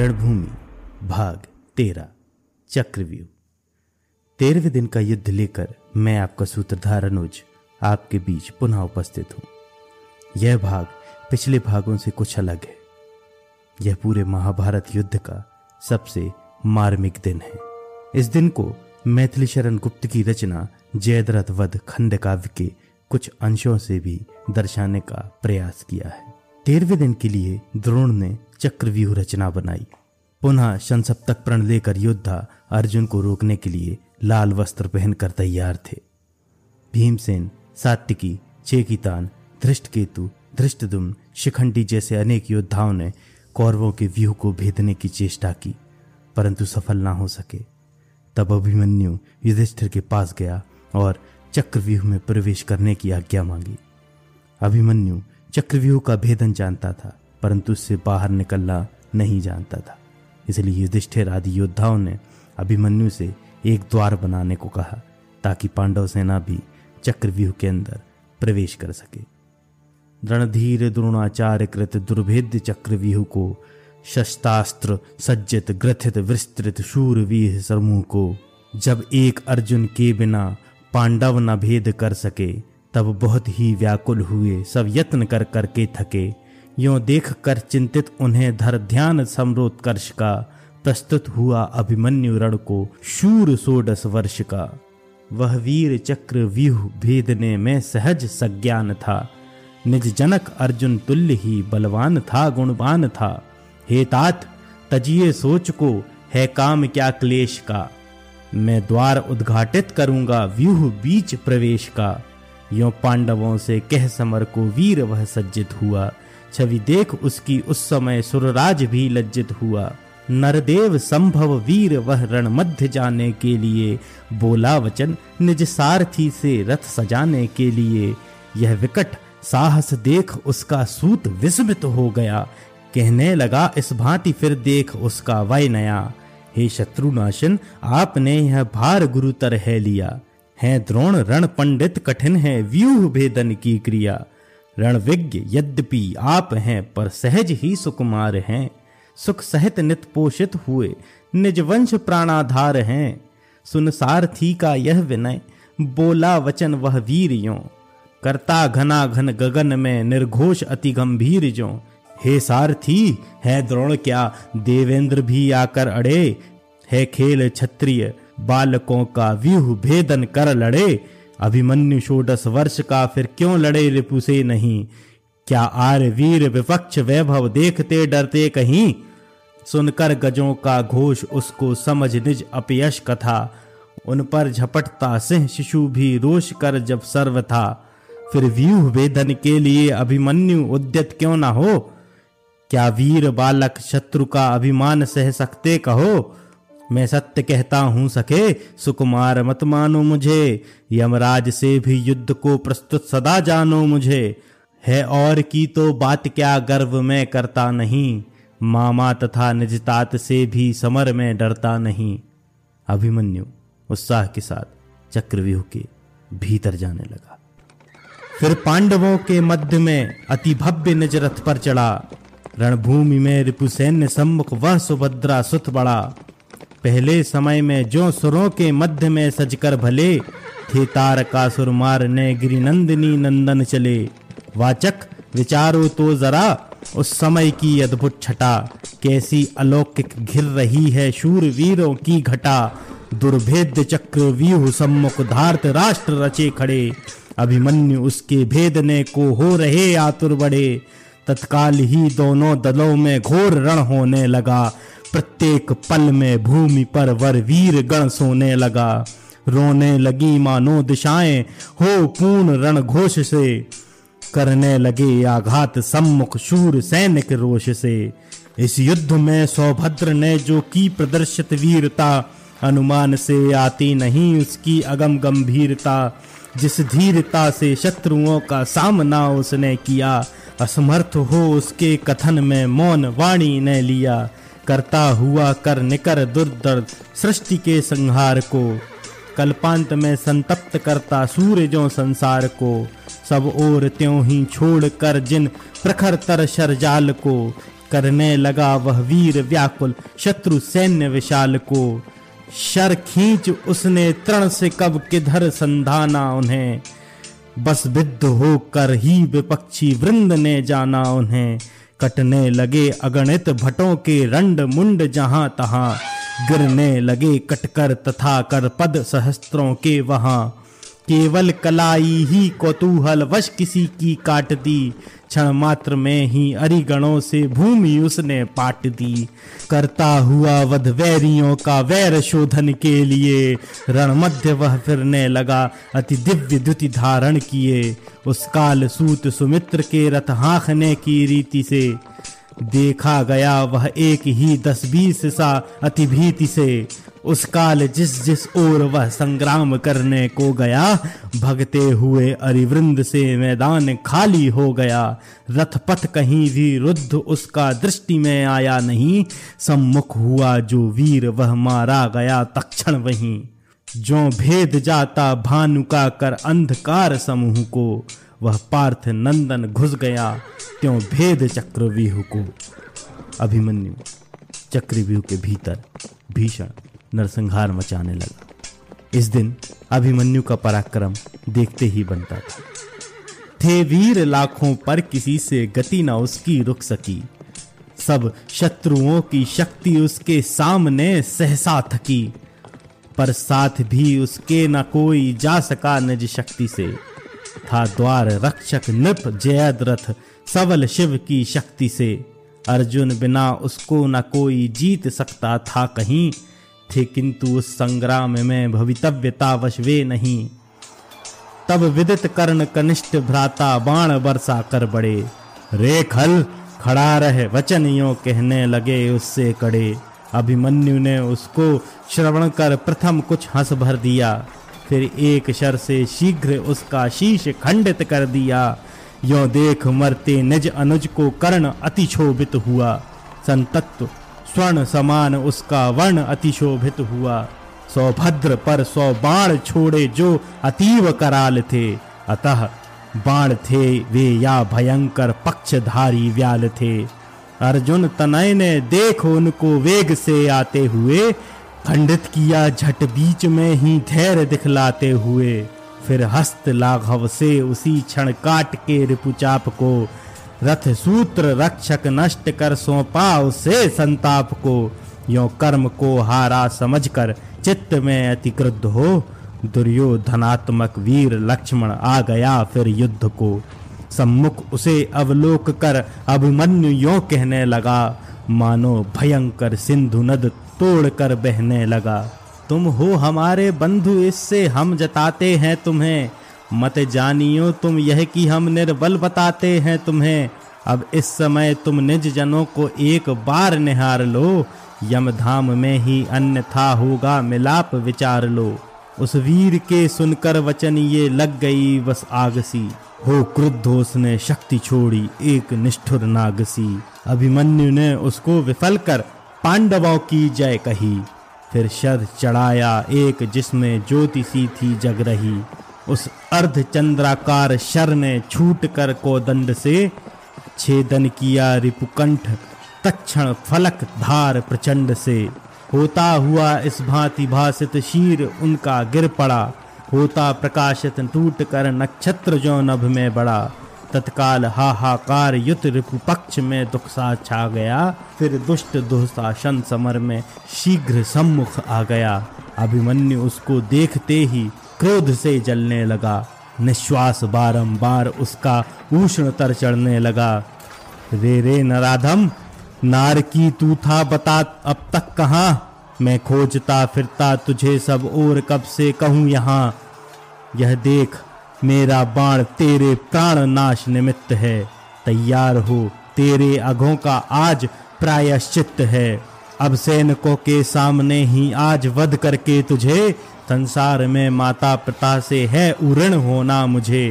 रणभूमि भाग 13 चक्रव्यूह। 13वें दिन का युद्ध लेकर मैं आपका सूत्रधार अनुज आपके बीच पुनः उपस्थित हूँ। यह भाग पिछले भागों से कुछ अलग है। यह पूरे महाभारत युद्ध का सबसे मार्मिक दिन है। इस दिन को मैथिली शरण गुप्त की रचना जयद्रथवध खंड काव्य के कुछ अंशों से भी दर्शाने का प्रयास किया है। 13वें दिन के लिए द्रोण ने चक्रव्यूह रचना बनाई। पुनः संशप्तक प्रण लेकर योद्धा अर्जुन को रोकने के लिए लाल वस्त्र पहनकर तैयार थे। भीमसेन, सात्यकी, चेकितान, धृष्टकेतु, धृष्टद्युम्न, शिखंडी जैसे अनेक योद्धाओं ने कौरवों के व्यूह को भेदने की चेष्टा की, परंतु सफल ना हो सके। तब अभिमन्यु युधिष्ठिर के पास गया और चक्रव्यूह में प्रवेश करने की आज्ञा मांगी। अभिमन्यु चक्रव्यूह का भेदन जानता था, परंतु उससे बाहर निकलना नहीं जानता था। इसलिए युधिष्ठिर आदि योद्धाओं ने अभिमन्यु से एक द्वार बनाने को कहा ताकि पांडव सेना भी चक्रव्यूह के अंदर प्रवेश कर सके। रणधीर द्रोणाचार्य कृत दुर्भेद्य चक्रव्यूह को, शस्त्रास्त्र सज्जित ग्रथित विस्तृत शूरवीर समूह को जब एक अर्जुन के बिना पांडव न भेद कर सके, तब बहुत ही व्याकुल हुए, सब यत्न कर करके थके। यों देख कर चिंतित उन्हें धर ध्यान समरोत्कर्ष का, प्रस्तुत हुआ अभिमन्यु रण को शूर 16 वर्ष का। वह वीर चक्रव्यूह भेदने में सहज सज्ञान था, निज जनक अर्जुन तुल्य ही बलवान था, गुणवान था। हे तात तजिए सोच को, है काम क्या क्लेश का, मैं द्वार उद्घाटित करूंगा व्यूह बीच प्रवेश का। यों पांडवों से कह समर को वीर वह सज्जित हुआ, छवि देख उसकी उस समय सुरराज भी लज्जित हुआ। नरदेव संभव वीर वह रण मध्य जाने के लिए, बोला वचन निज सारथी से रथ सजाने के लिए। यह विकट साहस देख उसका सूत विस्मित हो गया, कहने लगा इस भांति फिर देख उसका वह नया। हे शत्रुनाशन आपने यह भार गुरुतर है लिया, है द्रोण रण पंडित कठिन है व्यूह भेदन की क्रिया। रणविज्ञ यद्यपि आप हैं पर सहज ही सुकुमार हैं, सुख सहित नित पोषित हुए निज वंश प्राणाधार हैं। सुन सारथी का यह विनय, बोला वचन वह वीर यों, करता घना घन गगन में निर्घोष अति गंभीर यों। हे सारथी है द्रोण क्या देवेंद्र भी आकर अड़े, है खेल क्षत्रिय बालकों का व्यूह भेदन कर लड़े। अभिमन्यु 16 वर्ष का फिर क्यों लड़े रिपु से नहीं, क्या आर वीर विपक्ष वैभव देखते डरते कहीं। सुनकर गजों का घोष उसको समझ निज अपयश कथा, उन पर झपटता सिंह शिशु भी रोष कर जब सर्व था। फिर व्यूह भेदन के लिए अभिमन्यु उद्यत क्यों ना हो, क्या वीर बालक शत्रु का अभिमान सह सकते कहो। मैं सत्य कहता हूं सखे सुकुमार मत मानो मुझे, यमराज से भी युद्ध को प्रस्तुत सदा जानो मुझे। है और की तो बात क्या गर्व मैं करता नहीं, मामा तथा निजतात से भी समर में डरता नहीं। अभिमन्यु उत्साह के साथ चक्रव्यूह के भीतर जाने लगा। फिर पांडवों के मध्य में अति भव्य निज रथ पर चढ़ा, रणभूमि में रिपुसैन्य सम्मुख वह सुभद्रा सुत बड़ा। पहले समय में जो सुरों के मध्य में सजकर भले, थे तारकासुर मारने गिरिनंदिनी नंदन चले। वाचक विचारो तो जरा उस समय की अद्भुत छटा, कैसी अलौकिक घिर रही है शूरवीरों की घटा। दुर्भेद्य चक्रव्यूह सम्मुख धार्त राष्ट्र रचे खड़े, अभिमन्यु उसके भेदने को हो रहे आतुर बड़े। तत्काल ही दोनों दलों में घोर रण होने लगा, प्रत्येक पल में भूमि पर वर वीर गण सोने लगा। रोने लगी मानो दिशाएं हो पूर्ण रण घोष से, करने लगे आघात सम्मुख शूर सैनिक रोष से। इस युद्ध में सौभद्र ने जो की प्रदर्शित वीरता, अनुमान से आती नहीं उसकी अगम गंभीरता। जिस धीरता से शत्रुओं का सामना उसने किया, असमर्थ हो उसके कथन में मौन वाणी ने लिया। करता हुआ कर निकर दुर्दर्द सृष्टि के संहार को, कल्पांत में संतप्त करता सूरजों संसार को। सब ओर त्यों ही छोड़ कर जिन प्रखर तर शरजाल को, करने लगा वह वीर व्याकुल शत्रु सैन्य विशाल को। शर खींच उसने तृण से कब किधर संधाना उन्हें, बस विद्ध होकर ही विपक्षी वृंद ने जाना उन्हें। कटने लगे अगणित भटों के रंड मुंड जहां तहां, गिरने लगे कटकर तथा कर पद सहस्त्रों के वहां। केवल कलाई ही कौतूहल वश किसी की काट दी, क्षण मात्र में ही अरिगणों से भूमि उसने पाट दी। करता हुआ वध वैरियों का वैर शोधन के लिए, रण मध्य वह फिरने लगा अति दिव्य द्युति धारण किए। उस काल सूत सुमित्र के रथ हाँकने की रीति से, देखा गया वह एक ही 10-20 सा अति भीति से। उस काल जिस जिस ओर वह संग्राम करने को गया, भगते हुए अरिवृंद से मैदान खाली हो गया। रथपथ कहीं भी रुद्ध उसका दृष्टि में आया नहीं, सम्मुख हुआ जो वीर वह मारा गया तत्क्षण वहीं। जो भेद जाता भानु का कर अंधकार समूह को, वह पार्थ नंदन घुस गया त्यों भेद चक्रव्यूह को। अभिमन्यु चक्रव्यूह के भीतर भीषण नरसंहार मचाने लगा। इस दिन अभिमन्यु का पराक्रम देखते ही बनता था। थे वीर लाखों पर किसी से गति न उसकी रुक सकी, सब शत्रुओं की शक्ति उसके सामने सहसा थकी। पर साथ भी उसके न कोई जा सका निज शक्ति से, था द्वार रक्षक नृप जयद्रथ सबल शिव की शक्ति से। अर्जुन बिना उसको न कोई जीत सकता था कहीं, थे किंतु उस संग्राम में भवितव्यतावश वे नहीं। तब विदित कर्ण कनिष्ठ भ्राता बाण बरसा कर बड़े, रे खल खड़ा रह वचन यों कहने लगे उससे कड़े। अभिमन्यु ने उसको श्रवण कर प्रथम कुछ हंस भर दिया, फिर एक शर से शीघ्र उसका शीश खंडित कर दिया। यों देख मरते निज अनुज को कर्ण अतिशोभित हुआ, संतत्व स्वर्ण समान उसका वर्ण अतिशोभित हुआ। सौभद्र पर 100 बाण छोड़े जो अतीव कराल थे, अतः बाण थे वे या भयंकर पक्षधारी व्याल थे। अर्जुन तनय ने देख उनको वेग से आते हुए, खंडित किया झट बीच में ही धैर्य दिखलाते हुए। फिर हस्त लाघव से उसी क्षण काट के रिपुचाप को, रथ सूत्र रक्षक नष्ट कर सौंपा उसे संताप को। यों कर्म को हारा समझकर चित्त में अति क्रुद्ध हो, दुर्योधनात्मक वीर लक्ष्मण आ गया फिर युद्ध को। सम्मुख उसे अवलोक कर अभिमन्यु यों कहने लगा, मानो भयंकर सिंधु नद तोड़कर बहने लगा। तुम हो हमारे बंधु इससे हम जताते हैं तुम्हें, मत जानियो तुम यह कि हम निर्बल बताते हैं तुम्हें। अब इस समय तुम निज जनों को एक बार निहार लो, यमधाम में ही अन्यथा होगा मिलाप विचार लो। उस वीर के सुनकर वचन ये लग गई बस आगसी, हो क्रुद्ध उसने शक्ति छोड़ी एक निष्ठुर नागसी। अभिमन्यु ने उसको विफल कर पांडवों की जय कही, फिर शर चढ़ाया एक जिसमें ज्योति सी थी जग रही। उस अर्ध चंद्राकार शर ने छूट कर कोदंड से, छेदन किया रिपुकंठ तत्क्षण फलक धार प्रचंड से। होता हुआ इस भांति भासित शीर उनका गिर पड़ा, होता प्रकाशित टूट कर नक्षत्र जो नभ में बड़ा। तत्काल हाहाकार युत रिपुपक्ष में दुख सा छा गया, फिर दुष्ट दुःशासन समर में शीघ्र सम्मुख आ गया। अभिमन्यु उसको देखते ही क्रोध से जलने लगा, निश्वास बारंबार उसका उष्णतर चढ़ने लगा। रे नराधम नार की तू था बता अब तक कहाँ, मैं खोजता फिरता तुझे सब और कब से कहूँ यहाँ। यह देख मेरा बाण तेरे प्राण नाश निमित्त है, तैयार हो तेरे अघों का आज प्रायश्चित है। अब सैनिकों के सामने ही आज वध करके तुझे, संसार में माता पिता से है उऋण होना मुझे।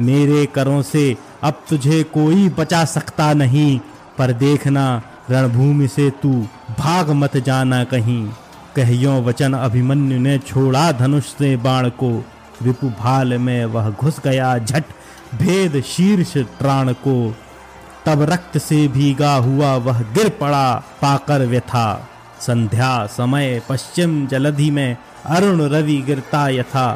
मेरे करों से अब तुझे कोई बचा सकता नहीं, पर देखना रणभूमि से तू भाग मत जाना कहीं। कहियो वचन अभिमन्यु ने छोड़ा धनुष से बाण को, रिपु भाल में वह घुस गया झट भेद शीर्ष त्राण को। तब रक्त से भीगा हुआ वह गिर पड़ा, पाकर व्यथा। संध्या समय पश्चिम जलधि में अरुण रवि गिरता यथा।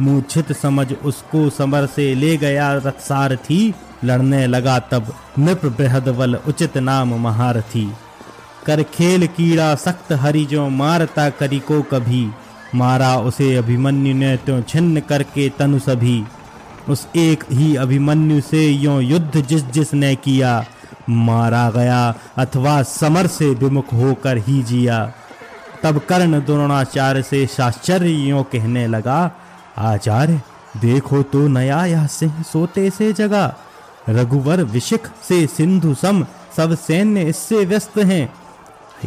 मूर्छित समझ उसको समर से ले गया रथसारथी, लड़ने लगा तब नृप बृहदवल उचित नाम महारथी। कर खेल कीड़ा सख्त हरि जो मारता करी को कभी, मारा उसे अभिमन्यु ने त्यों छिन्न करके तनु सभी। उस एक ही अभिमन्यु से यों युद्ध जिस जिसने किया, मारा गया अथवा समर से विमुख होकर ही जिया। तब कर्ण द्रोणाचार्य से शास्त्रर्य यों कहने लगा, आचार्य देखो तो नया यह सिंह सोते से जगा। रघुवर विशिख से सिंधु सम सब सैन्य इससे व्यस्त हैं।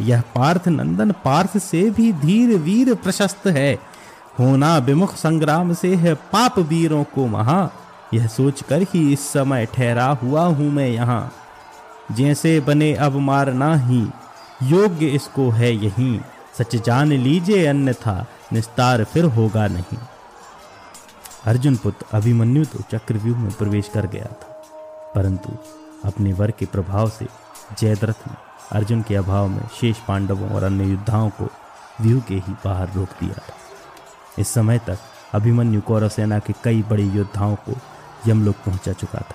यह पार्थ नंदन पार्थ से भी धीर वीर प्रशस्त है। होना विमुख संग्राम से है पाप वीरों को महा। यह सोचकर ही इस समय ठहरा हुआ हूँ मैं यहाँ। जैसे बने अब मारना ही योग्य इसको है यहीं। सच जान लीजिए अन्यथा निस्तार फिर होगा नहीं। अर्जुन पुत्र अभिमन्यु तो चक्रव्यूह में प्रवेश कर गया था, परंतु अपने वर के प्रभाव से जयद्रथ ने अर्जुन के अभाव में शेष पांडवों और अन्य योद्धाओं को व्यूह के ही बाहर रोक दिया था। इस समय तक अभिमन्यु कौरव सेना के कई बड़े योद्धाओं को यमलोक पहुंचा चुका था,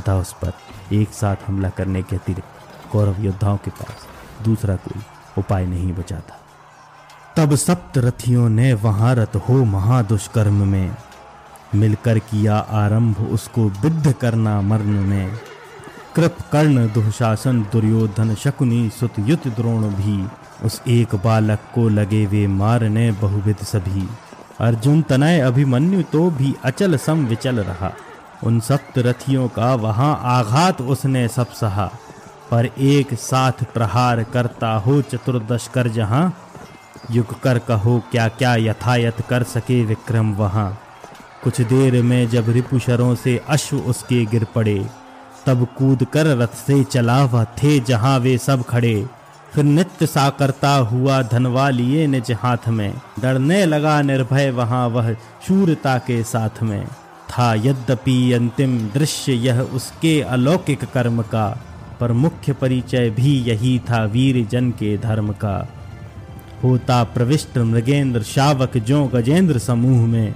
अतः उस पर एक साथ हमला करने के अतिरिक्त कौरव योद्धाओं के पास दूसरा कोई उपाय नहीं बचा था। तब सप्तरथियों ने वहां रत हो महादुष्कर्म में मिलकर किया आरंभ, उसको विद्ध करना मरण में। कृप कर्ण दुःशासन दुर्योधन शकुनी सुतयुत द्रोण भी, उस एक बालक को लगे वे मारने बहुविध सभी। अर्जुन तनय अभिमन्यु तो भी अचल सम विचल रहा। उन सप्तरथियों का वहां आघात उसने सब सहा, पर एक साथ प्रहार करता हो चतुर्दश कर जहां। युग कर कहो क्या क्या यथायथ कर सके विक्रम वहां। कुछ देर में जब रिपुशरों से अश्व उसके गिर पड़े, तब कूद कर रथ से चला वह थे जहां वे सब खड़े। फिर नित्य सा करता हुआ धनवा लिए निज हाथ में, डरने लगा निर्भय वहां वह शूरता के साथ में। था यद्यपि अंतिम दृश्य यह उसके अलौकिक कर्म का, पर मुख्य परिचय भी यही था वीर जन के धर्म का। होता प्रविष्ट मृगेंद्र शावक जो गजेंद्र समूह में,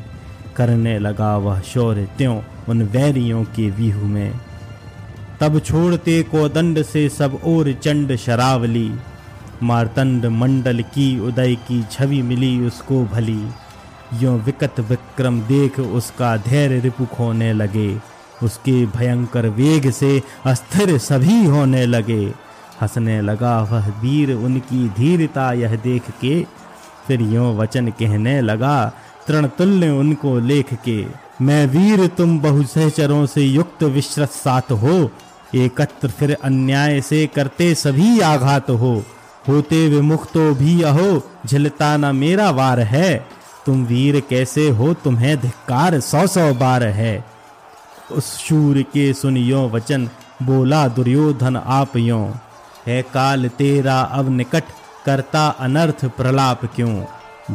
करने लगा वह शौर्य त्यों उन वैरियों के व्यूह में। तब छोड़ते कोदंड से सब ओर चंड शरावली, मार्तंड मंडल की उदय की छवि मिली उसको भली। यों विकट विक्रम देख उसका धैर्य रिपु खोने लगे, उसके भयंकर वेग से अस्थिर सभी होने लगे। हंसने लगा वह वीर उनकी धीरता यह देख के, फिर यों वचन कहने लगा तृणतुल्य उनको लेख के। मैं वीर तुम बहुसहचरों से युक्त विश्रत साथ हो, एकत्र फिर अन्याय से करते सभी आघात हो। होते विमुख तो भी अहो, झिलता न मेरा वार है। तुम वीर कैसे हो, तुम्हें धिक्कार 100 बार है। उस शूर के सुनियो वचन, बोला दुर्योधन आप यों। है काल तेरा अब निकट, करता अनर्थ प्रलाप क्यों।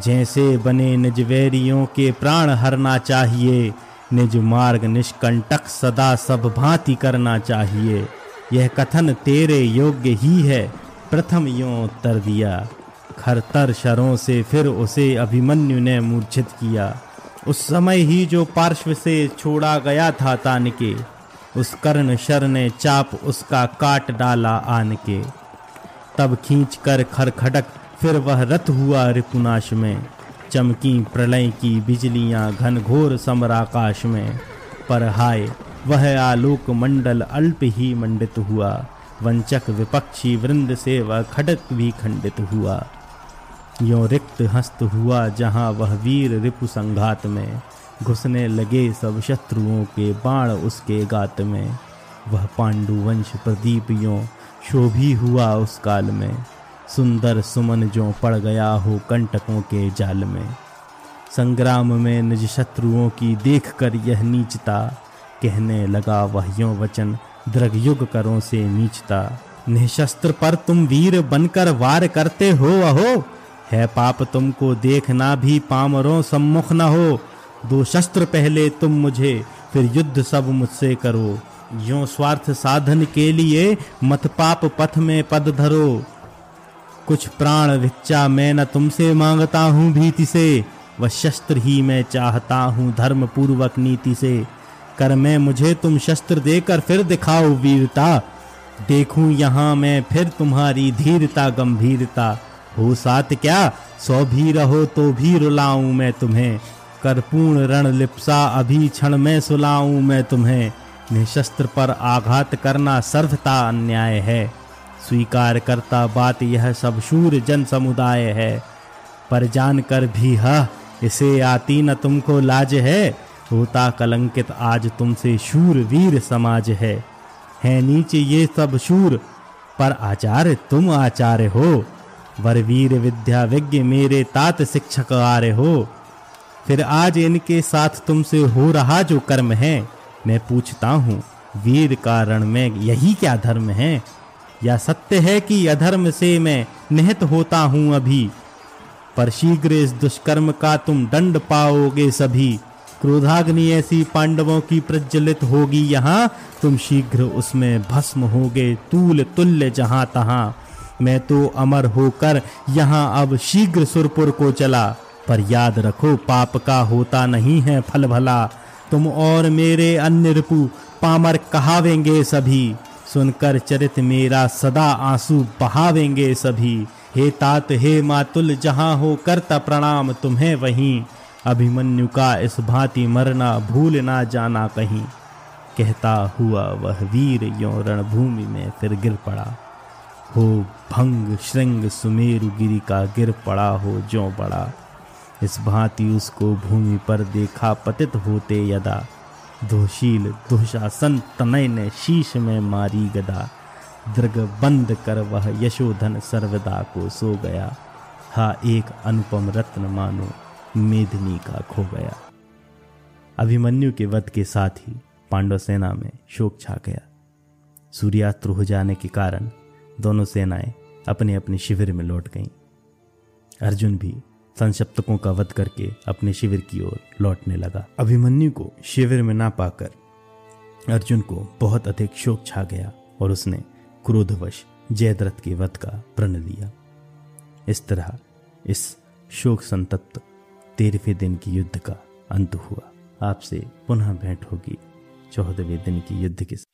जैसे बने निज वैरियों के प्राण हरना चाहिए, निज मार्ग निष्कंटक सदा सब भांति करना चाहिए। यह कथन तेरे योग्य ही है, प्रथम यों उत्तर दिया। खरतर शरों से फिर उसे अभिमन्यु ने मूर्छित किया। उस समय ही जो पार्श्व से छोड़ा गया था तान के, उस कर्ण शर ने चाप उसका काट डाला आन के। तब खींच कर खरखडक फिर वह रथ हुआ रिपुनाश में, चमकी प्रलय की बिजलियां घनघोर समराकाश में। पर हाय वह आलोक मंडल अल्प ही मंडित हुआ, वंचक विपक्षी वृंद से वह खडक भी खंडित हुआ। यों रिक्त हस्त हुआ जहां वह वीर रिपु संघात में, घुसने लगे सब शत्रुओं के बाण उसके गात में। वह पांडुवंश प्रदीप यों शोभी हुआ उस काल में, सुंदर सुमन जो पड़ गया हो कंटकों के जाल में। संग्राम में निज शत्रुओं की देख कर यह नीचता, कहने लगा वह यों वचन द्रगयुग करों से नीचता। निःशस्त्र पर तुम वीर बनकर वार करते हो अहो, है पाप तुमको देखना भी पामरों सम्मुख न हो। दो शस्त्र पहले तुम मुझे, फिर युद्ध सब मुझसे करो। यों स्वार्थ साधन के लिए मत पाप पथ में पद धरो। कुछ प्राण भिक्षा मैं न तुमसे मांगता हूँ भीति से, व शस्त्र ही मैं चाहता हूँ धर्म पूर्वक नीति से। कर मैं मुझे तुम शस्त्र देकर फिर दिखाओ वीरता, देखूं यहाँ मैं फिर तुम्हारी धीरता गंभीरता। हो साथ क्या सौ भी रहो तो भी रुलाऊं मैं तुम्हें, कर्पूर्ण रण लिप्सा अभी क्षण में सुलाऊं मैं तुम्हें। निःशस्त्र पर आघात करना सर्वथा अन्याय है, स्वीकार करता बात यह सब शूर जन समुदाय है। पर जान कर भी हा इसे आती न तुमको लाज है, होता कलंकित आज तुमसे शूर वीर समाज है नीचे ये सब शूर, पर आचार्य तुम आचार्य हो। वर वीर विद्या विज्ञ मेरे तात शिक्षक आर्य हो। फिर आज इनके साथ तुमसे हो रहा जो कर्म है, मैं पूछता हूँ वीर कारण में यही क्या धर्म है? या सत्य है कि अधर्म से मैं निहित होता हूँ अभी, पर शीघ्र इस दुष्कर्म का तुम दंड पाओगे सभी। क्रोधाग्नि ऐसी पांडवों की प्रज्वलित होगी यहाँ, तुम शीघ्र उसमें भस्म होगे तूल तुल्य जहाँ तहाँ। मैं तो अमर होकर यहाँ अब शीघ्र सुरपुर को चला, पर याद रखो पाप का होता नहीं है फल भला। तुम और मेरे अन्य रिपु पामर कहावेंगे सभी, सुनकर चरित मेरा सदा आंसू बहावेंगे सभी। हे तात हे मातुल जहाँ हो करता प्रणाम तुम्हें वहीं, अभिमन्यु का इस भांति मरना भूल ना जाना कहीं। कहता हुआ वह वीर यों रणभूमि में फिर गिर पड़ा, हो भंग श्रृंग सुमेरु गिरी का गिर पड़ा हो ज्यों बड़ा। इस भांति उसको भूमि पर देखा पतित होते यदा, दोषील दुःशासन तनय ने शीश में मारी गदा। दृग बंद कर वह यशोधन सर्वदा को सो गया, हा एक अनुपम रत्न मानो मेदिनी का खो गया। अभिमन्यु के वध के साथ ही पांडव सेना में शोक छा गया। सूर्यास्त हो जाने के कारण दोनों सेनाएं अपने अपने शिविर में लौट गईं। अर्जुन भी संशप्तकों का वध करके अपने शिविर की ओर लौटने लगा। अभिमन्यु को शिविर में ना पाकर अर्जुन को बहुत अधिक शोक छा गया और उसने क्रोधवश जयद्रथ के वध का प्रण लिया। इस तरह इस शोक संतप्त 13वें दिन की युद्ध का अंत हुआ। आपसे पुनः भेंट होगी 14वें दिन की युद्ध के